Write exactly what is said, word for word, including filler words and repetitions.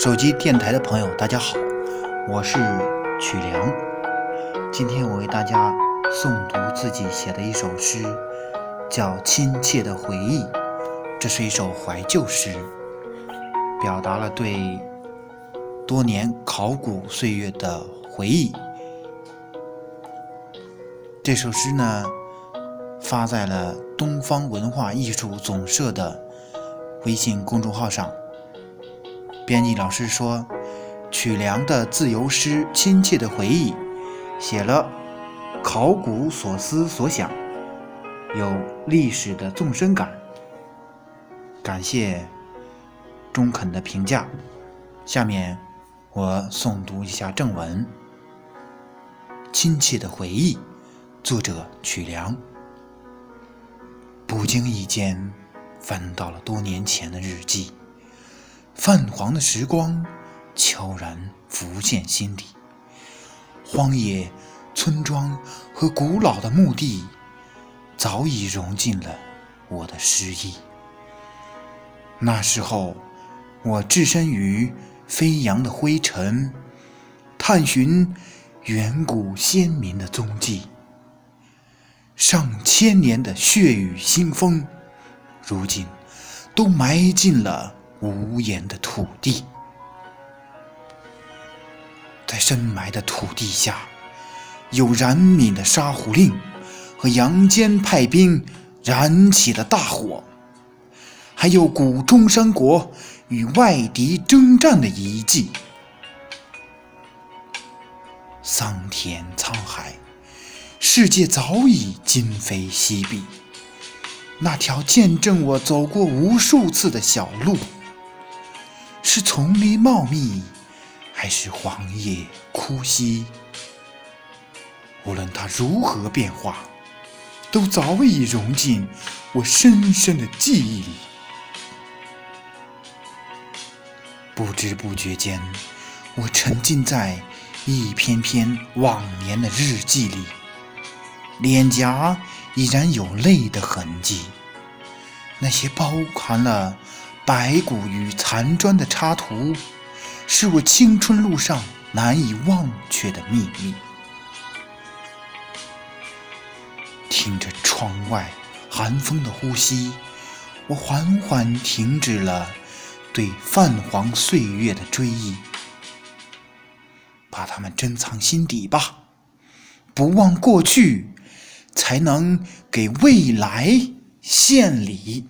手机电台的朋友，大家好，我是曲良。今天我为大家诵读自己写的一首诗，叫《亲切的回忆》。这是一首怀旧诗，表达了对多年考古岁月的回忆。这首诗呢，发在了东方文化艺术总社的微信公众号上。编辑老师说，曲良的自由诗《亲切的回忆》写了考古所思所想，有历史的纵深感。感谢中肯的评价。下面我诵读一下正文。亲切的回忆，作者曲良。不经意间翻到了多年前的日记，泛黄的时光悄然浮现心底。荒野、村庄和古老的墓地早已融进了我的诗意。那时候，我置身于飞扬的灰尘，探寻远古先民的踪迹。上千年的血雨腥风，如今都埋进了无言的土地。在深埋的土地下，有冉闵的杀胡令和杨坚派兵燃起了大火，还有古中山国与外敌征战的遗迹。桑田沧海，世界早已今非昔比。那条见证我走过无数次的小路，是丛林茂密，还是黄叶枯稀？无论它如何变化，都早已融进我深深的记忆里。不知不觉间，我沉浸在一篇篇往年的日记里，脸颊已然有泪的痕迹。那些包含了白骨与残砖的插图，是我青春路上难以忘却的秘密。听着窗外寒风的呼吸，我缓缓停止了对泛黄岁月的追忆。把它们珍藏心底吧，不忘过去，才能给未来献礼。